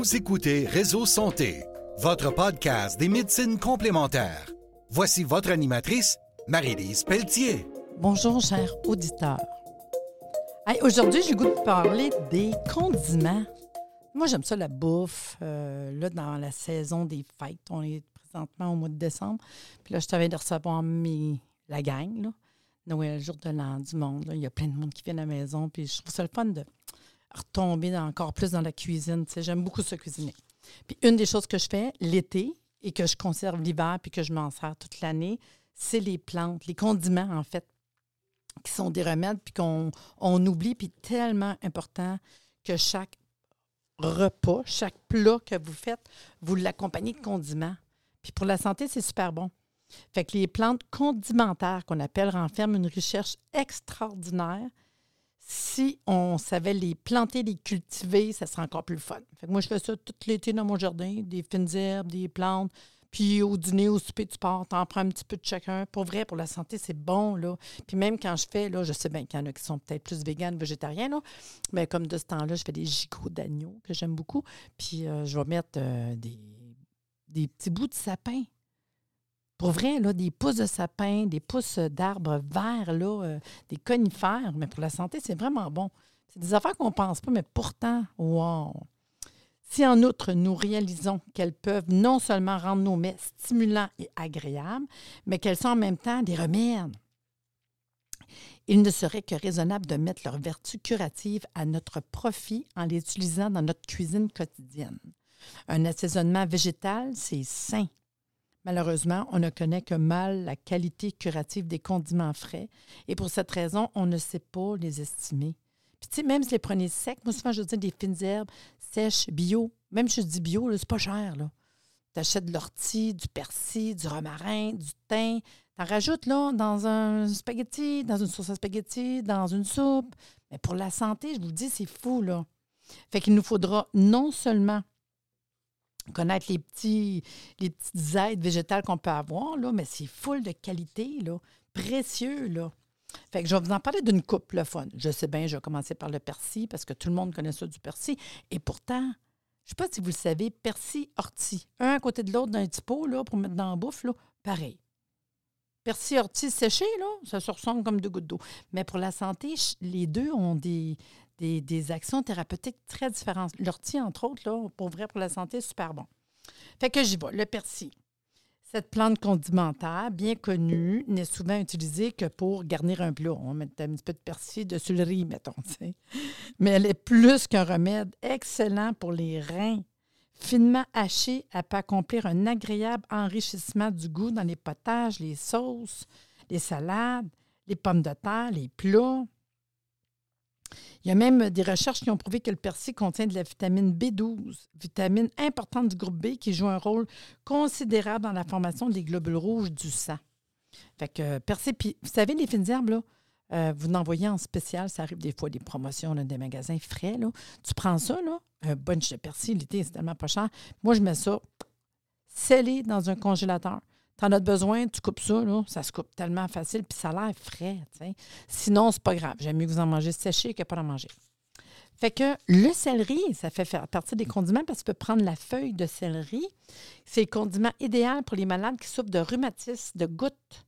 Vous écoutez Réseau Santé, votre podcast des médecines complémentaires. Voici votre animatrice, Marie-Lise Pelletier. Bonjour, chers auditeurs. Hey, aujourd'hui, j'ai le goût de parler des condiments. Moi, j'aime ça, la bouffe. Là, dans la saison des fêtes, on est présentement au mois de décembre. Puis là, je t'avais de recevoir la gang, là. Noël, jour de l'an du monde. Là. Il y a plein de monde qui vient à la maison. Puis je trouve ça le fun de retomber encore plus dans la cuisine. Tu sais, j'aime beaucoup ça cuisiner. Puis une des choses que je fais l'été et que je conserve l'hiver puis que je m'en sers toute l'année, c'est les plantes, les condiments, en fait, qui sont des remèdes puis qu'on oublie. Puis tellement important que chaque repas, chaque plat que vous faites, vous l'accompagnez de condiments. Puis pour la santé, c'est super bon. Fait que les plantes condimentaires qu'on appelle renferment une recherche extraordinaire. Si on savait les planter, les cultiver, ça serait encore plus fun. Fait que moi, je fais ça tout l'été dans mon jardin, des fines herbes, des plantes. Puis au dîner, au souper, tu pars, t'en prends un petit peu de chacun. Pour vrai, pour la santé, c'est bon, là. Puis même quand je fais, là, je sais bien qu'il y en a qui sont peut-être plus véganes, végétariens, là. Mais comme de ce temps-là, je fais des gigots d'agneau que j'aime beaucoup. Puis je vais mettre des petits bouts de sapin. Pour vrai, là, des pousses de sapin, des pousses d'arbres verts, là, des conifères, mais pour la santé, c'est vraiment bon. C'est des affaires qu'on ne pense pas, mais pourtant, wow! Si en outre, nous réalisons qu'elles peuvent non seulement rendre nos mets stimulants et agréables, mais qu'elles sont en même temps des remèdes. Il ne serait que raisonnable de mettre leurs vertus curatives à notre profit en les utilisant dans notre cuisine quotidienne. Un assaisonnement végétal, c'est sain. Malheureusement, on ne connaît que mal la qualité curative des condiments frais et pour cette raison, on ne sait pas les estimer. Puis tu sais, même si les prenez secs, moi souvent je dis des fines herbes sèches, bio. Même si je dis bio, là, c'est pas cher. Tu achètes de l'ortie, du persil, du romarin, du thym. T'en rajoutes là, dans un spaghetti, dans une sauce à spaghetti, dans une soupe. Mais pour la santé, je vous le dis, c'est fou, là. Fait qu'il nous faudra non seulement connaître les petites aides végétales qu'on peut avoir, là, mais c'est full de qualité, là, précieux, là. Fait que je vais vous en parler d'une coupe, le fun. Je sais bien, je vais commencer par le persil, parce que tout le monde connaît ça du persil. Et pourtant, je ne sais pas si vous le savez, persil, ortie, un à côté de l'autre dans un petit pot, là, pour mettre dans la bouffe, là, pareil. Persil, ortie séché, là, ça se ressemble comme deux gouttes d'eau. Mais pour la santé, les deux ont des actions thérapeutiques très différentes. L'ortie, entre autres, là, pour vrai, pour la santé, super bon. Fait que j'y vais. Le persil. Cette plante condimentaire, bien connue, n'est souvent utilisée que pour garnir un plat. On met un petit peu de persil dessus le riz, mettons. T'sais. Mais elle est plus qu'un remède excellent pour les reins. Finement hachée, elle peut accomplir un agréable enrichissement du goût dans les potages, les sauces, les salades, les pommes de terre, les plats. Il y a même des recherches qui ont prouvé que le persil contient de la vitamine B12, vitamine importante du groupe B qui joue un rôle considérable dans la formation des globules rouges du sang. Fait que persil, puis vous savez, les fines herbes, là, vous l'envoyez en spécial, ça arrive des fois des promotions, là, des magasins frais. Là. Tu prends ça, là, un bunch de persil, l'été, c'est tellement pas cher. Moi, je mets ça scellé dans un congélateur. T'en as besoin, tu coupes ça, là, ça se coupe tellement facile, puis ça a l'air frais. T'sais. Sinon, c'est pas grave. J'aime mieux que vous en mangez séché que pas en manger. Fait que le céleri, ça fait partie des condiments parce que tu peux prendre la feuille de céleri. C'est le condiment idéal pour les malades qui souffrent de rhumatisme, de gouttes.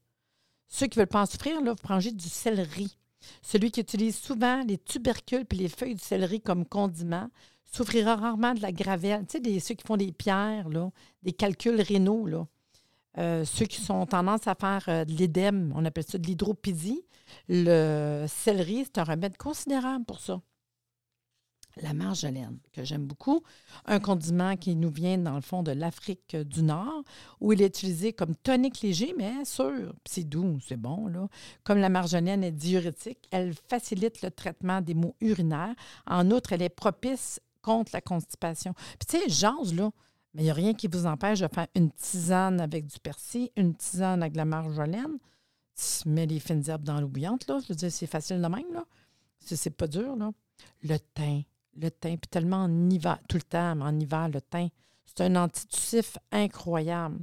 Ceux qui ne veulent pas en souffrir, là, vous mangez du céleri. Celui qui utilise souvent les tubercules puis les feuilles du céleri comme condiment souffrira rarement de la gravelle. Tu sais, ceux qui font des pierres, là, des calculs rénaux, là. Ceux qui ont tendance à faire de l'édème, on appelle ça de l'hydropisie, le céleri, c'est un remède considérable pour ça. La marjolaine, que j'aime beaucoup, un condiment qui nous vient dans le fond de l'Afrique du Nord, où il est utilisé comme tonique léger, mais sûr, c'est doux, c'est bon, là. Comme la marjolaine est diurétique, elle facilite le traitement des maux urinaires. En outre, elle est propice contre la constipation. Puis tu sais, j'ose, là, mais il n'y a rien qui vous empêche de faire une tisane avec du persil, une tisane avec de la marjolaine. Tu mets les fines herbes dans l'eau bouillante, là. Je veux dire, c'est facile de même, là. C'est pas dur, là. Le thym. Puis tellement en hiver, tout le temps, mais en hiver, le thym. C'est un antitussif incroyable.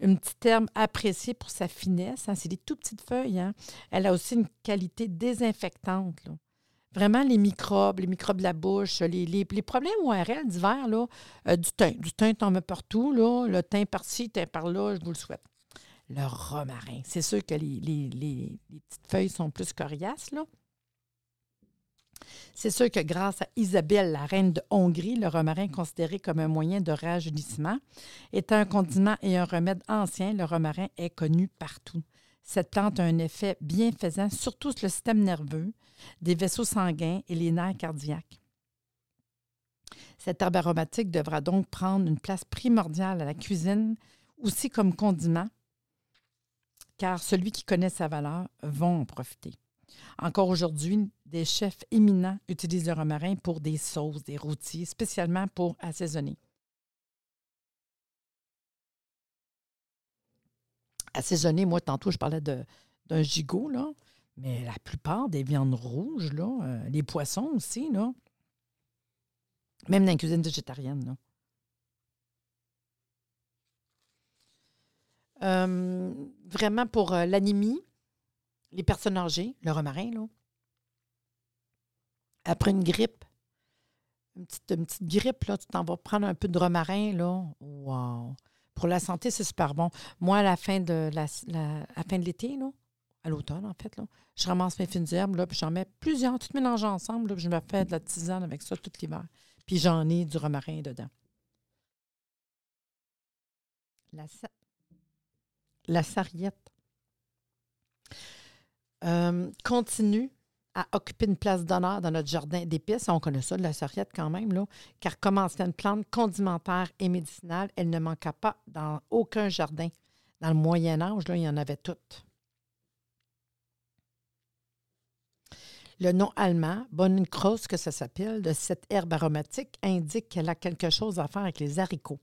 Une petite herbe appréciée pour sa finesse. Hein. C'est des toutes petites feuilles. Hein. Elle a aussi une qualité désinfectante, là. Vraiment, les microbes de la bouche, les problèmes ORL divers, là, du thym. Du thym tombe partout, là, le thym par-ci, thym par-là, je vous le souhaite. Le romarin. C'est sûr que les petites feuilles sont plus coriaces, là. C'est sûr que grâce à Isabelle, la reine de Hongrie, le romarin est considéré comme un moyen de rajeunissement. Étant un condiment et un remède ancien, le romarin est connu partout. Cette plante a un effet bienfaisant, surtout sur le système nerveux, des vaisseaux sanguins et les nerfs cardiaques. Cette herbe aromatique devra donc prendre une place primordiale à la cuisine, aussi comme condiment, car celui qui connaît sa valeur va en profiter. Encore aujourd'hui, des chefs éminents utilisent le romarin pour des sauces, des rôtis, spécialement pour assaisonner. Assaisonner, moi, tantôt, je parlais d'un gigot, là, mais la plupart des viandes rouges, là, les poissons aussi, là, même dans la cuisine végétarienne, là. Vraiment pour l'anémie, les personnes âgées, le romarin, là. Après une grippe, une petite grippe, là, tu t'en vas prendre un peu de romarin, là. Wow! Pour la santé, c'est super bon. Moi, à la fin de l'été, là, à l'automne, en fait, là, je ramasse mes fines herbes, là, puis j'en mets plusieurs, toutes mélangées ensemble, là, puis je me fais de la tisane avec ça tout l'hiver. Puis j'en ai du romarin dedans. La sarriette continue à occuper une place d'honneur dans notre jardin d'épices. On connaît ça, de la sarriette quand même, là, car comme ancienne plante condimentaire et médicinale, elle ne manqua pas dans aucun jardin. Dans le Moyen Âge, là, il y en avait toutes. Le nom allemand, Bohnenkraut, que ça s'appelle, de cette herbe aromatique, indique qu'elle a quelque chose à faire avec les haricots,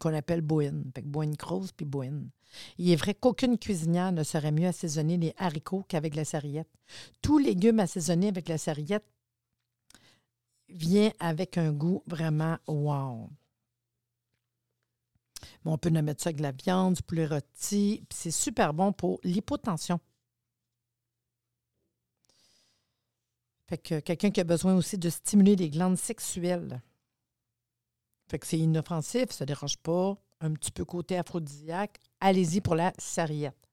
qu'on appelle bohine, avec Bohnenkraut puis bohine. Il est vrai qu'aucune cuisinière ne saurait mieux assaisonner les haricots qu'avec la sarriette. Tout légume assaisonné avec la sarriette vient avec un goût vraiment wow. Bon, on peut nous mettre ça avec de la viande, du poulet rôti, puis c'est super bon pour l'hypotension. Fait que quelqu'un qui a besoin aussi de stimuler les glandes sexuelles. Fait que c'est inoffensif, ça ne dérange pas. Un petit peu côté aphrodisiaque. Allez-y pour la sarriette.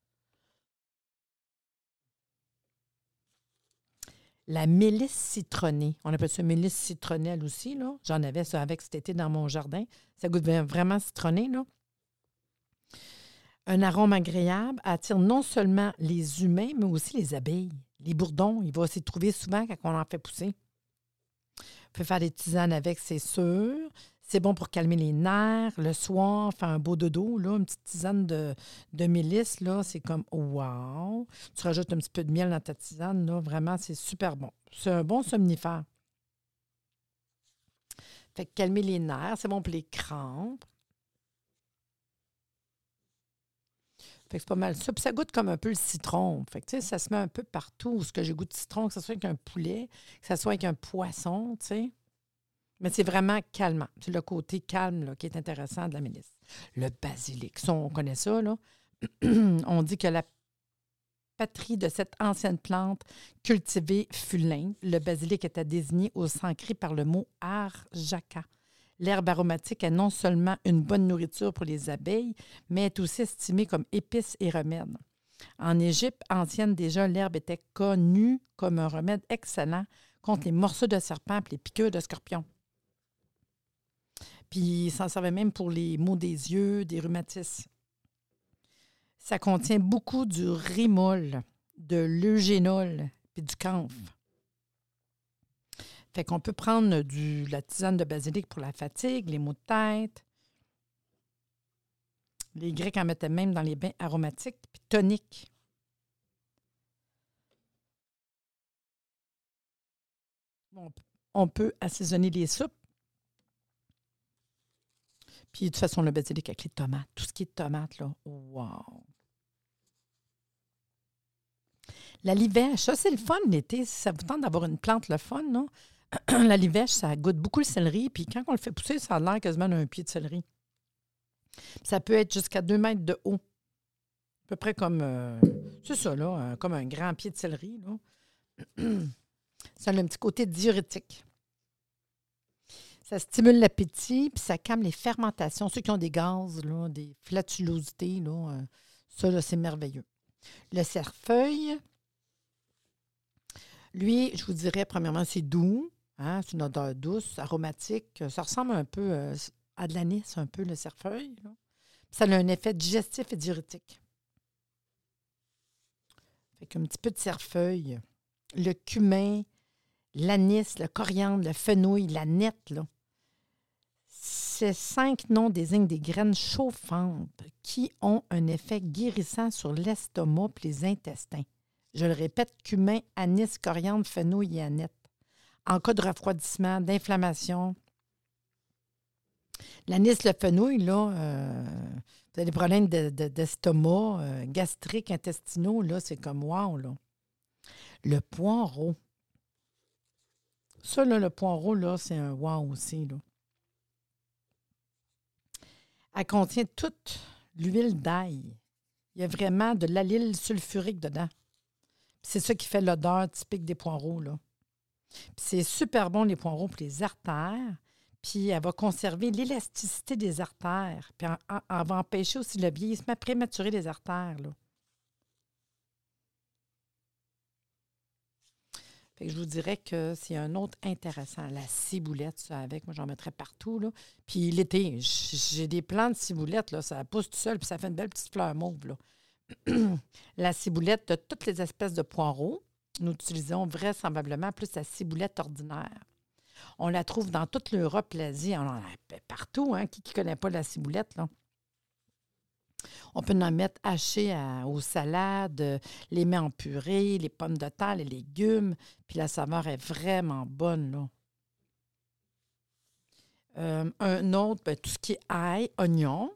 La mélisse citronnée. On appelle ça mélisse citronnelle aussi, là. J'en avais ça avec cet été dans mon jardin. Ça goûte vraiment citronné, là. Un arôme agréable attire non seulement les humains, mais aussi les abeilles. Les bourdons, il va s'y trouver souvent quand on en fait pousser. On peut faire des tisanes avec, c'est sûr. C'est bon pour calmer les nerfs, le soir, faire un beau dodo, là, une petite tisane de mélisse, là, c'est comme wow! Tu rajoutes un petit peu de miel dans ta tisane, là, vraiment, c'est super bon. C'est un bon somnifère. Fait que calmer les nerfs, c'est bon pour les crampes. Fait que c'est pas mal ça. Puis ça goûte comme un peu le citron. Fait que, tu sais, ça se met un peu partout. Ce que j'ai goût de citron, que ce soit avec un poulet, que ce soit avec un poisson, tu sais. Mais c'est vraiment calmant. C'est le côté calme là, qui est intéressant de la mélisse. Le basilic. Ça, on connaît ça, là. On dit que la patrie de cette ancienne plante cultivée fut l'Inde. Le basilic était désigné au sanskrit par le mot arjaka. L'herbe aromatique est non seulement une bonne nourriture pour les abeilles, mais est aussi estimée comme épice et remède. En Égypte ancienne, déjà, l'herbe était connue comme un remède excellent contre les morceaux de serpent et les piqûres de scorpions. Puis, il s'en servait même pour les maux des yeux, des rhumatismes. Ça contient beaucoup du rimol, de l'eugénol puis du camphre. Fait qu'on peut prendre de la tisane de basilic pour la fatigue, les maux de tête. Les Grecs en mettaient même dans les bains aromatiques puis toniques. On peut assaisonner les soupes. Puis, de toute façon, le basilic avec les tomates, tout ce qui est tomates, là, wow! La livèche, ça, c'est le fun l'été. Si ça vous tente d'avoir une plante, le fun, non? La livèche, ça goûte beaucoup le céleri. Puis, quand on le fait pousser, ça a l'air quasiment d'un pied de céleri. Ça peut être jusqu'à 2 mètres de haut. À peu près comme, c'est ça, là, comme un grand pied de céleri, là. Ça a un petit côté diurétique. Ça stimule l'appétit, puis ça calme les fermentations. Ceux qui ont des gaz, là, des flatulosités, là, ça, là, c'est merveilleux. Le cerfeuil, lui, je vous dirais, premièrement, c'est doux. Hein, c'est une odeur douce, aromatique. Ça ressemble un peu à de l'anis, un peu, le cerfeuil. Là. Ça a un effet digestif et diurétique. Fait qu'un petit peu de cerfeuil, le cumin, l'anis, le coriandre, le fenouil, la nette. Là. Ces 5 noms désignent des graines chauffantes qui ont un effet guérissant sur l'estomac et les intestins. Je le répète, cumin, anis, coriandre, fenouil et aneth. En cas de refroidissement, d'inflammation, l'anis, le fenouil, là, vous avez des problèmes d'estomac, gastriques, intestinaux, là, c'est comme wow, là. Le poireau. Ça, là, le poireau, là, c'est un wow aussi, là. Elle contient toute l'huile d'ail. Il y a vraiment de l'allyle sulfurique dedans. C'est ça qui fait l'odeur typique des poireaux, là. Puis c'est super bon, les poireaux, pour les artères. Puis elle va conserver l'élasticité des artères. Puis elle va empêcher aussi le vieillissement prématuré des artères, là. Fait que je vous dirais que c'est un autre intéressant. La ciboulette, ça, avec. Moi, j'en mettrais partout, là. Puis l'été, j'ai des plants de ciboulette, là. Ça pousse tout seul, puis ça fait une belle petite fleur mauve, là. La ciboulette de toutes les espèces de poireaux, nous utilisons vraisemblablement plus la ciboulette ordinaire. On la trouve dans toute l'Europe, l'Asie, on en a partout. Hein? Qui ne connaît pas la ciboulette, là? On peut en mettre hachée aux salades, les mets en purée, les pommes de terre, les légumes, puis la saveur est vraiment bonne, là. Un autre, ben, tout ce qui est ail, oignon.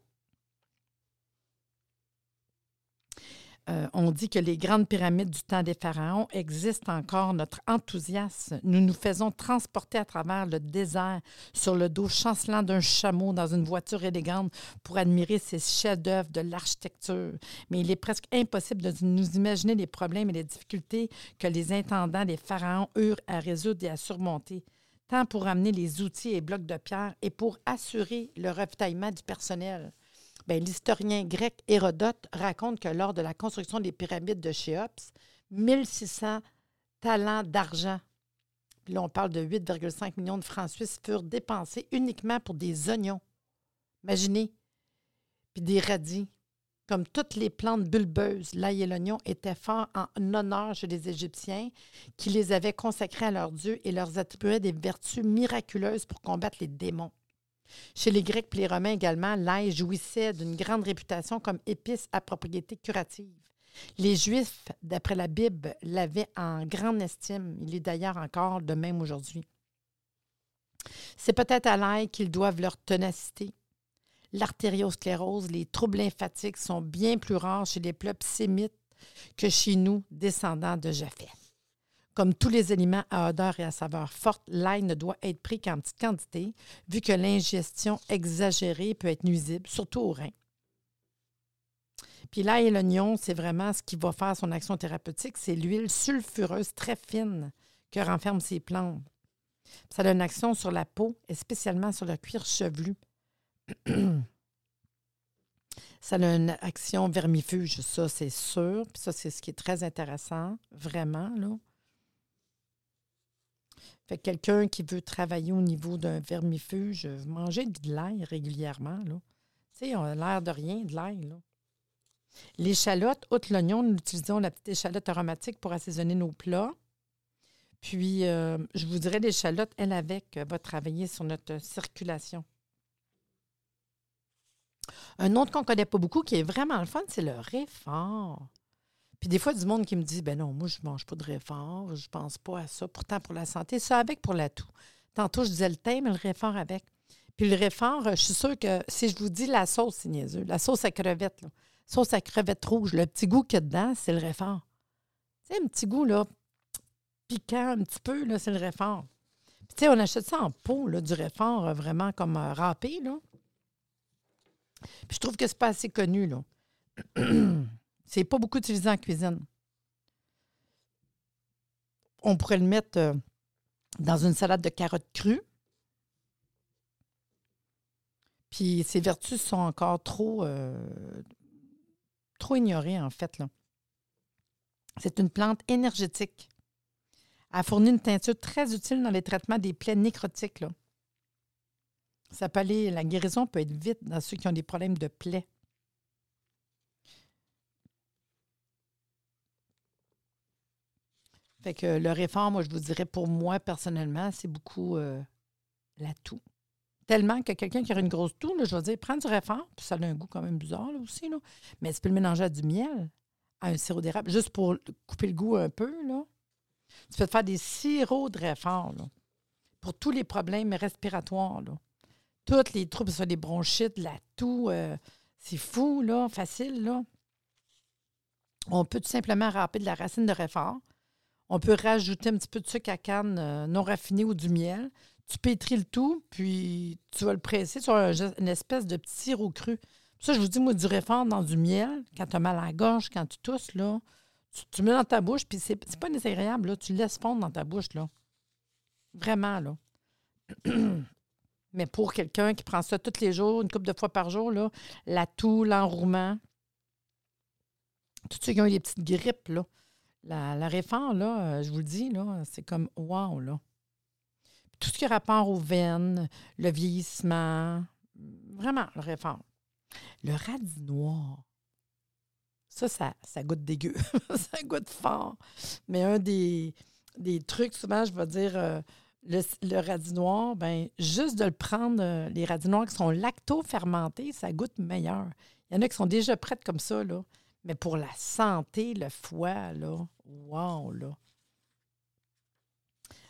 On dit que les grandes pyramides du temps des pharaons existent encore. Notre enthousiasme, nous nous faisons transporter à travers le désert sur le dos chancelant d'un chameau dans une voiture élégante pour admirer ces chefs-d'œuvre de l'architecture. Mais il est presque impossible de nous imaginer les problèmes et les difficultés que les intendants des pharaons eurent à résoudre et à surmonter, tant pour amener les outils et blocs de pierre et pour assurer le ravitaillement du personnel. Bien, l'historien grec Hérodote raconte que lors de la construction des pyramides de Cheops, 1600 talents d'argent, puis là on parle de 8,5 millions de francs suisses, furent dépensés uniquement pour des oignons, imaginez, puis des radis. Comme toutes les plantes bulbeuses, l'ail et l'oignon étaient forts en honneur chez les Égyptiens qui les avaient consacrés à leur dieu et leur attribuaient des vertus miraculeuses pour combattre les démons. Chez les Grecs et les Romains également, l'ail jouissait d'une grande réputation comme épice à propriété curative. Les Juifs, d'après la Bible, l'avaient en grande estime. Il est d'ailleurs encore de même aujourd'hui. C'est peut-être à l'ail qu'ils doivent leur ténacité. L'artériosclérose, les troubles lymphatiques sont bien plus rares chez les peuples sémites que chez nous, descendants de Japheth. Comme tous les aliments à odeur et à saveur forte, l'ail ne doit être pris qu'en petite quantité, vu que l'ingestion exagérée peut être nuisible, surtout aux reins. Puis l'ail et l'oignon, c'est vraiment ce qui va faire son action thérapeutique, c'est l'huile sulfureuse très fine que renferment ces plantes. Ça a une action sur la peau et spécialement sur le cuir chevelu. Ça a une action vermifuge, ça c'est sûr, puis ça c'est ce qui est très intéressant, vraiment, là. Fait que quelqu'un qui veut travailler au niveau d'un vermifuge, manger de l'ail régulièrement, là. Tu sais, on a l'air de rien, de l'ail, là. L'échalote, outre l'oignon, nous utilisons la petite échalote aromatique pour assaisonner nos plats. Puis, je vous dirais, l'échalote, elle, avec, va travailler sur notre circulation. Un autre qu'on ne connaît pas beaucoup, qui est vraiment le fun, c'est le réfort. Puis des fois, du monde qui me dit « Ben non, moi, je ne mange pas de réfort, je ne pense pas à ça. Pourtant, pour la santé, ça avec pour la toux. » Tantôt, je disais le thym, mais le réfort avec. Puis le réfort, je suis sûre que si je vous dis la sauce, c'est niaiseux. La sauce à crevettes, là. Sauce à crevettes rouges, le petit goût qu'il y a dedans, c'est le réfort. Tu sais, un petit goût, là, piquant un petit peu, là, c'est le réfort. Puis tu sais, on achète ça en pot, là, du réfort, vraiment comme râpé, là. Puis je trouve que c'est pas assez connu, là. C'est pas beaucoup utilisé en cuisine. on pourrait le mettre dans une salade de carottes crues. Puis ses vertus sont encore trop ignorées, en fait, là. C'est une plante énergétique. Elle fournit une teinture très utile dans les traitements des plaies nécrotiques, là. Ça peut aller, la guérison peut être vite dans ceux qui ont des problèmes de plaies. Fait que le réfort, moi, je vous dirais, pour moi, personnellement, c'est beaucoup la toux. Tellement que quelqu'un qui aurait une grosse toux, là, je vais dire, prends du réfort, puis ça a un goût quand même bizarre, là, aussi, là. Mais tu peux le mélanger à du miel, à un sirop d'érable, juste pour couper le goût un peu, là. Tu peux te faire des sirops de réfort, là, pour tous les problèmes respiratoires, là. Tous les troubles, ça, des bronchites, la toux, c'est fou, là, facile, là. On peut tout simplement râper de la racine de réfort. On peut rajouter un petit peu de sucre à canne non raffiné ou du miel. Tu pétris le tout, puis tu vas le presser sur une espèce de petit sirop cru. Ça, je vous dis, moi, du réfort dans du miel, quand tu as mal à la gorge, quand tu tousses, là, tu mets dans ta bouche, puis c'est pas désagréable, là. Tu laisses fondre dans ta bouche, là. Vraiment, là. Mais pour quelqu'un qui prend ça tous les jours, une couple de fois par jour, là, la toux, l'enrouement, tous ceux qui ont eu des petites grippes, là, la réfort, là, je vous le dis, là, c'est comme wow, là. Tout ce qui a rapport aux veines, le vieillissement, vraiment, le réfort. Le radis noir, ça goûte dégueu, ça goûte fort. Mais un des trucs, souvent, je vais dire, le radis noir, bien, juste de le prendre, les radis noirs qui sont lacto-fermentés, ça goûte meilleur. Il y en a qui sont déjà prêtes comme ça, là. Mais pour la santé, le foie, là, wow, là.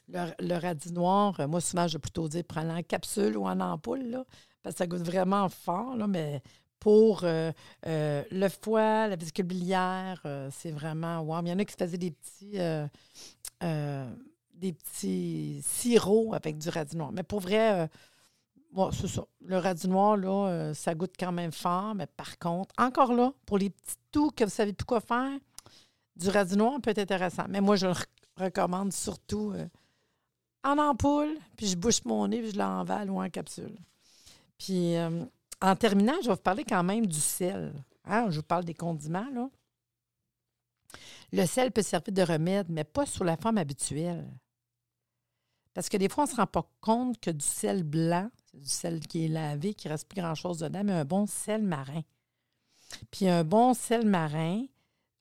Le radis noir, moi, souvent, je vais plutôt dire prends-le en capsule ou en ampoule, là, parce que ça goûte vraiment fort, là, mais pour le foie, la vésicule biliaire, c'est vraiment wow. Il y en a qui se faisaient des petits sirops avec du radis noir. Mais pour vrai... bon, c'est ça. Le radis noir, là, ça goûte quand même fort, mais par contre, encore là, pour les petits toux que vous ne savez plus quoi faire, du radis noir peut être intéressant. Mais moi, je le recommande surtout en ampoule, puis je bouche mon nez, puis je l'envale ou en capsule. Puis, en terminant, je vais vous parler quand même du sel. Hein? Je vous parle des condiments, là. Le sel peut servir de remède, mais pas sous la forme habituelle. Parce que des fois, on ne se rend pas compte que du sel blanc, c'est du sel qui est lavé, qui ne reste plus grand-chose dedans, mais un bon sel marin. Puis un bon sel marin,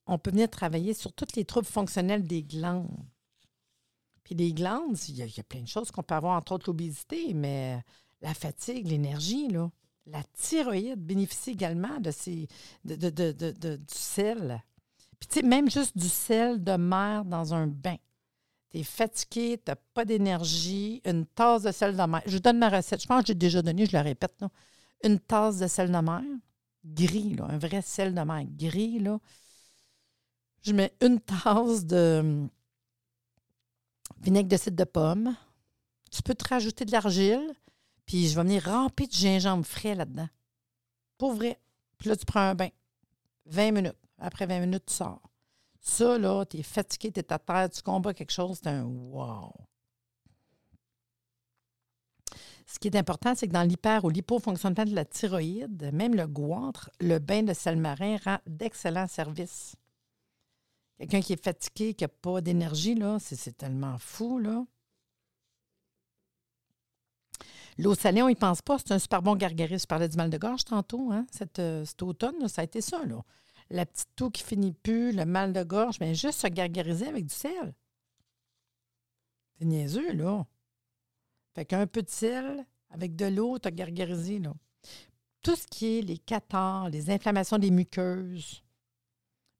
on peut venir travailler sur tous les troubles fonctionnels des glandes. Puis les glandes, il y a plein de choses qu'on peut avoir, entre autres l'obésité, mais la fatigue, l'énergie, là. La thyroïde bénéficie également du sel. Puis tu sais, même juste du sel de mer dans un bain. T'es fatigué, t'as pas d'énergie, une tasse de sel de mer. Je vous donne ma recette. Je pense que j'ai déjà donné, je la répète, là. Une tasse de sel de mer, gris, là, un vrai sel de mer gris, là. Je mets une tasse de vinaigre de cidre de pomme. Tu peux te rajouter de l'argile, puis je vais venir ramper du gingembre frais là-dedans. Pour vrai. Puis là, tu prends un bain. 20 minutes. Après 20 minutes, tu sors. Ça, là, t'es fatigué, t'es à terre, tu combats quelque chose, c'est un « wow ». Ce qui est important, c'est que dans l'hyper ou l'hypofonctionnement de la thyroïde, même le goitre, le bain de sel marin rend d'excellents services. Quelqu'un qui est fatigué, qui n'a pas d'énergie, là, c'est tellement fou, là. L'eau salée, on n'y pense pas, c'est un super bon gargarisme. Je parlais du mal de gorge tantôt, hein, cet automne, là, ça a été ça, là. La petite toux qui finit plus, le mal de gorge, mais juste se gargariser avec du sel. C'est niaiseux, là. Fait qu'un peu de sel, avec de l'eau, t'as gargarisé, là. Tout ce qui est les catarrhes, les inflammations des muqueuses,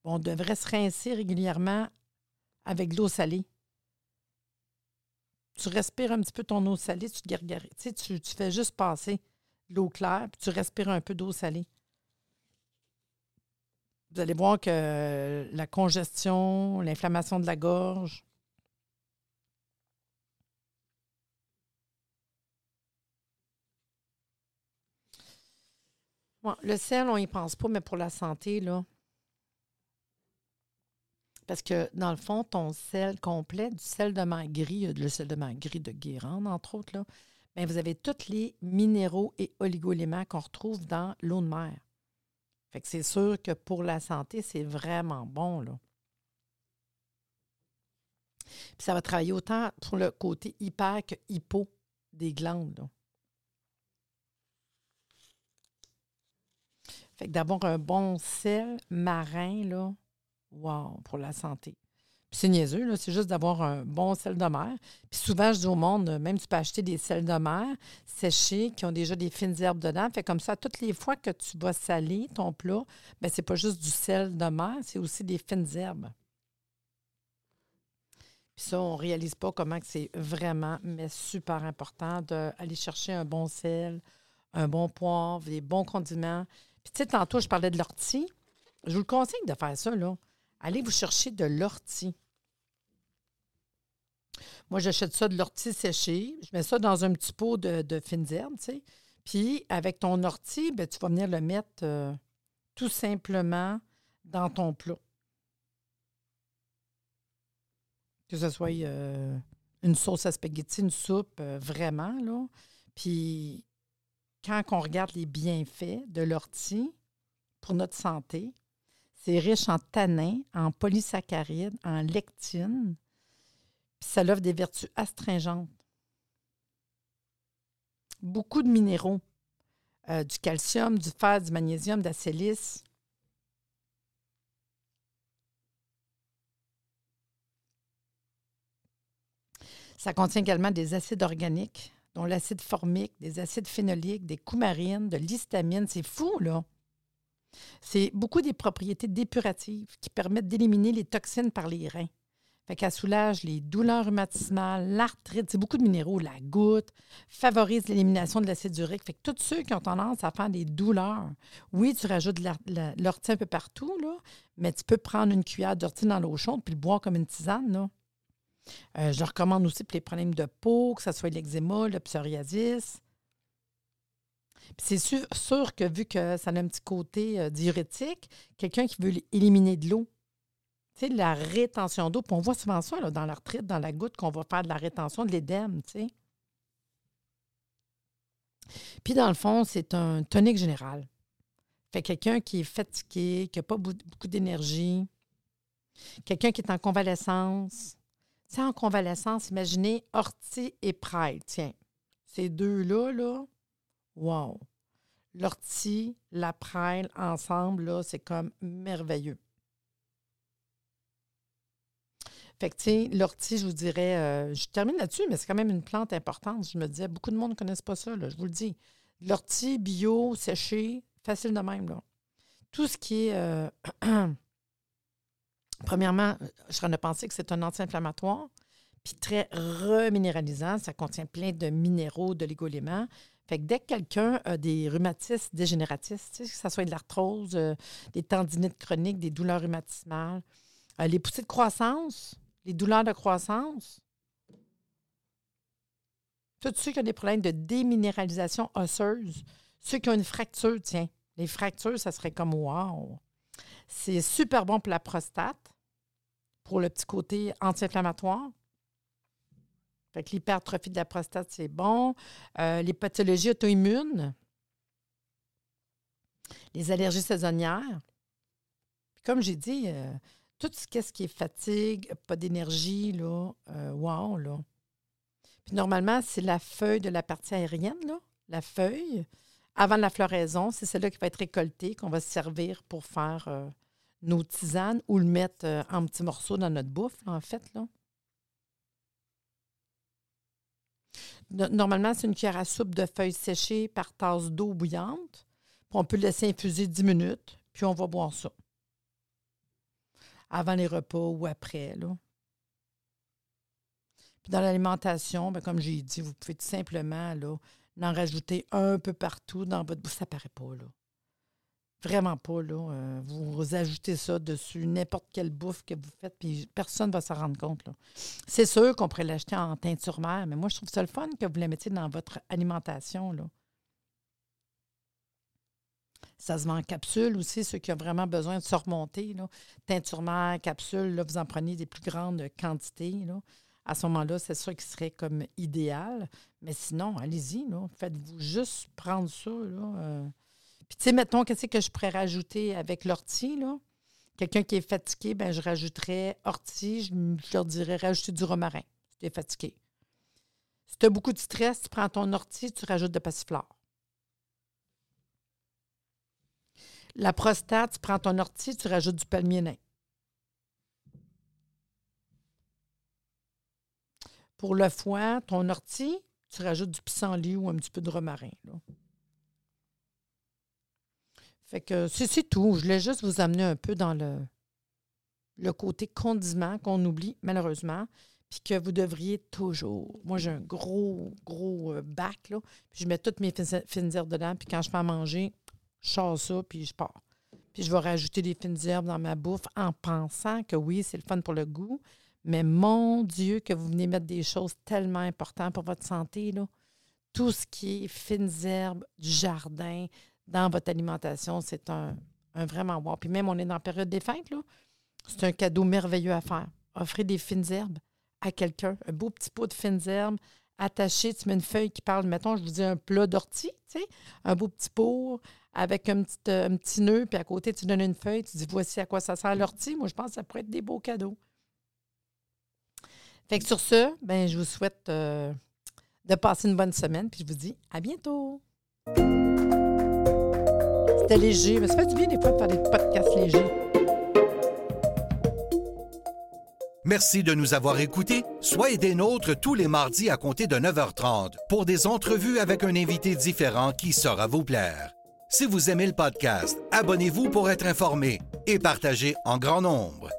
on devrait se rincer régulièrement avec de l'eau salée. Tu respires un petit peu ton eau salée, tu te gargarises. Tu sais, tu fais juste passer l'eau claire, puis tu respires un peu d'eau salée. Vous allez voir que la congestion, l'inflammation de la gorge. Bon, le sel, on n'y pense pas, mais pour la santé, là. Parce que, dans le fond, ton sel complet, du sel de mer gris, le sel de mer gris de Guérande, entre autres, là, bien, vous avez tous les minéraux et oligo-éléments qu'on retrouve dans l'eau de mer. Fait que c'est sûr que pour la santé, c'est vraiment bon, là. Puis ça va travailler autant pour le côté hyper que hypo des glandes, là. Fait que d'avoir un bon sel marin, là, wow, pour la santé. Puis c'est niaiseux, là, c'est juste d'avoir un bon sel de mer. Puis souvent, je dis au monde, même tu peux acheter des sels de mer séchés qui ont déjà des fines herbes dedans. Fait comme ça, toutes les fois que tu vas saler ton plat, bien, c'est pas juste du sel de mer, c'est aussi des fines herbes. Puis ça, on réalise pas comment que c'est vraiment, mais super important d'aller chercher un bon sel, un bon poivre, des bons condiments. Puis tu sais, tantôt, je parlais de l'ortie. Je vous le conseille de faire ça, là. Allez vous chercher de l'ortie. Moi, j'achète ça de l'ortie séchée. Je mets ça dans un petit pot de fines herbes, tu sais. Puis, avec ton ortie, bien, tu vas venir le mettre tout simplement dans ton plat. Que ce soit une sauce à spaghetti, une soupe, vraiment, là. Puis, quand on regarde les bienfaits de l'ortie pour notre santé, c'est riche en tanins, en polysaccharides, en lectines. Puis ça offre des vertus astringentes. Beaucoup de minéraux. Du calcium, du fer, du magnésium, de la silice. Ça contient également des acides organiques, dont l'acide formique, des acides phénoliques, des coumarines, de l'histamine. C'est fou, là! C'est beaucoup des propriétés dépuratives qui permettent d'éliminer les toxines par les reins. Fait qu'elle soulage les douleurs rhumatismales, l'arthrite, c'est beaucoup de minéraux, la goutte, favorise l'élimination de l'acide urique. Fait que tous ceux qui ont tendance à faire des douleurs, oui, tu rajoutes l'ortie un peu partout, là, mais tu peux prendre une cuillère d'ortie dans l'eau chaude puis le boire comme une tisane, là. Je le recommande aussi pour les problèmes de peau, que ce soit l'eczéma, le psoriasis. Puis c'est sûr que vu que ça a un petit côté diurétique, quelqu'un qui veut éliminer de l'eau, tu sais, de la rétention d'eau, puis on voit souvent ça là, dans l'arthrite, dans la goutte, qu'on va faire de la rétention, de l'édème, tu sais. Puis dans le fond, c'est un tonique général. Fait quelqu'un qui est fatigué, qui n'a pas beaucoup d'énergie, quelqu'un qui est en convalescence. Tu sais, en convalescence, imaginez ortie et prêle, tiens. Ces deux-là, là, wow! L'ortie, la prêle, ensemble, là, c'est comme merveilleux. Fait que, tu sais, l'ortie, je vous dirais, je termine là-dessus, mais c'est quand même une plante importante. Je me disais, beaucoup de monde ne connaissent pas ça, là, je vous le dis. L'ortie, bio, séchée, facile de même, là. Tout ce qui est, premièrement, je serais de penser que c'est un anti-inflammatoire, puis très reminéralisant, ça contient plein de minéraux, de oligo-éléments. Fait que dès que quelqu'un a des rhumatismes dégénératifs, que ce soit de l'arthrose, des tendinites chroniques, des douleurs rhumatismales, les poussées de croissance, les douleurs de croissance, tous ceux qui ont des problèmes de déminéralisation osseuse, ceux qui ont une fracture, tiens, les fractures, ça serait comme « wow ». C'est super bon pour la prostate, pour le petit côté anti-inflammatoire. Fait que l'hypertrophie de la prostate, c'est bon. Les pathologies auto-immunes, les allergies saisonnières. Puis comme j'ai dit, tout ce qui est fatigue, pas d'énergie, là, wow, là. Puis normalement, c'est la feuille de la partie aérienne, là, la feuille, avant la floraison, c'est celle-là qui va être récoltée, qu'on va se servir pour faire nos tisanes ou le mettre en petits morceaux dans notre bouffe, là, en fait, là. Normalement, c'est une cuillère à soupe de feuilles séchées par tasse d'eau bouillante. Puis on peut le laisser infuser 10 minutes, puis on va boire ça. Avant les repas ou après, là. Puis dans l'alimentation, bien, comme j'ai dit, vous pouvez tout simplement là, en rajouter un peu partout dans votre bouffe. Ça paraît pas, là. Vraiment pas, là. Vous ajoutez ça dessus, n'importe quelle bouffe que vous faites, puis personne ne va s'en rendre compte, là. C'est sûr qu'on pourrait l'acheter en teinture mère, mais moi, je trouve ça le fun que vous la mettiez dans votre alimentation, là. Ça se vend en capsule aussi, ceux qui ont vraiment besoin de se remonter. Là. Teinturement, capsule, là, vous en prenez des plus grandes quantités. Là. À ce moment-là, c'est sûr qu'il serait comme idéal. Mais sinon, allez-y, là. Faites-vous juste prendre ça. Là. Puis, tu sais, mettons, qu'est-ce que je pourrais rajouter avec l'ortie, là? Quelqu'un qui est fatigué, bien, je rajouterais ortie, je leur dirais rajouter du romarin, si tu es fatigué. Si tu as beaucoup de stress, tu prends ton ortie, tu rajoutes de passiflore. La prostate, tu prends ton ortie, tu rajoutes du palmier nain. Pour le foie, ton ortie, tu rajoutes du pissenlit ou un petit peu de romarin, là. Fait que c'est tout. Je voulais juste vous amener un peu dans le côté condiment qu'on oublie malheureusement, puis que vous devriez toujours. Moi, j'ai un gros bac, là, puis je mets toutes mes fines herbes dedans, puis quand je fais à manger, je sors ça, puis je pars. Puis je vais rajouter des fines herbes dans ma bouffe en pensant que oui, c'est le fun pour le goût, mais mon Dieu, que vous venez mettre des choses tellement importantes pour votre santé, là. Tout ce qui est fines herbes, du jardin, dans votre alimentation, c'est un vraiment wow. Puis même, on est dans la période des fêtes, là. C'est un cadeau merveilleux à faire. Offrez des fines herbes à quelqu'un. Un beau petit pot de fines herbes attaché. Tu mets une feuille qui parle, mettons, je vous dis un plat d'ortie, tu sais, un beau petit pot avec un petit nœud, puis à côté, tu donnes une feuille, tu dis voici à quoi ça sert l'ortie. Moi, je pense que ça pourrait être des beaux cadeaux. Fait que sur ce, bien, je vous souhaite de passer une bonne semaine, puis je vous dis à bientôt! C'était léger, mais ça fait du bien des fois de faire des podcasts légers. Merci de nous avoir écoutés. Soyez des nôtres tous les mardis à compter de 9h30 pour des entrevues avec un invité différent qui saura vous plaire. Si vous aimez le podcast, abonnez-vous pour être informé et partagez en grand nombre.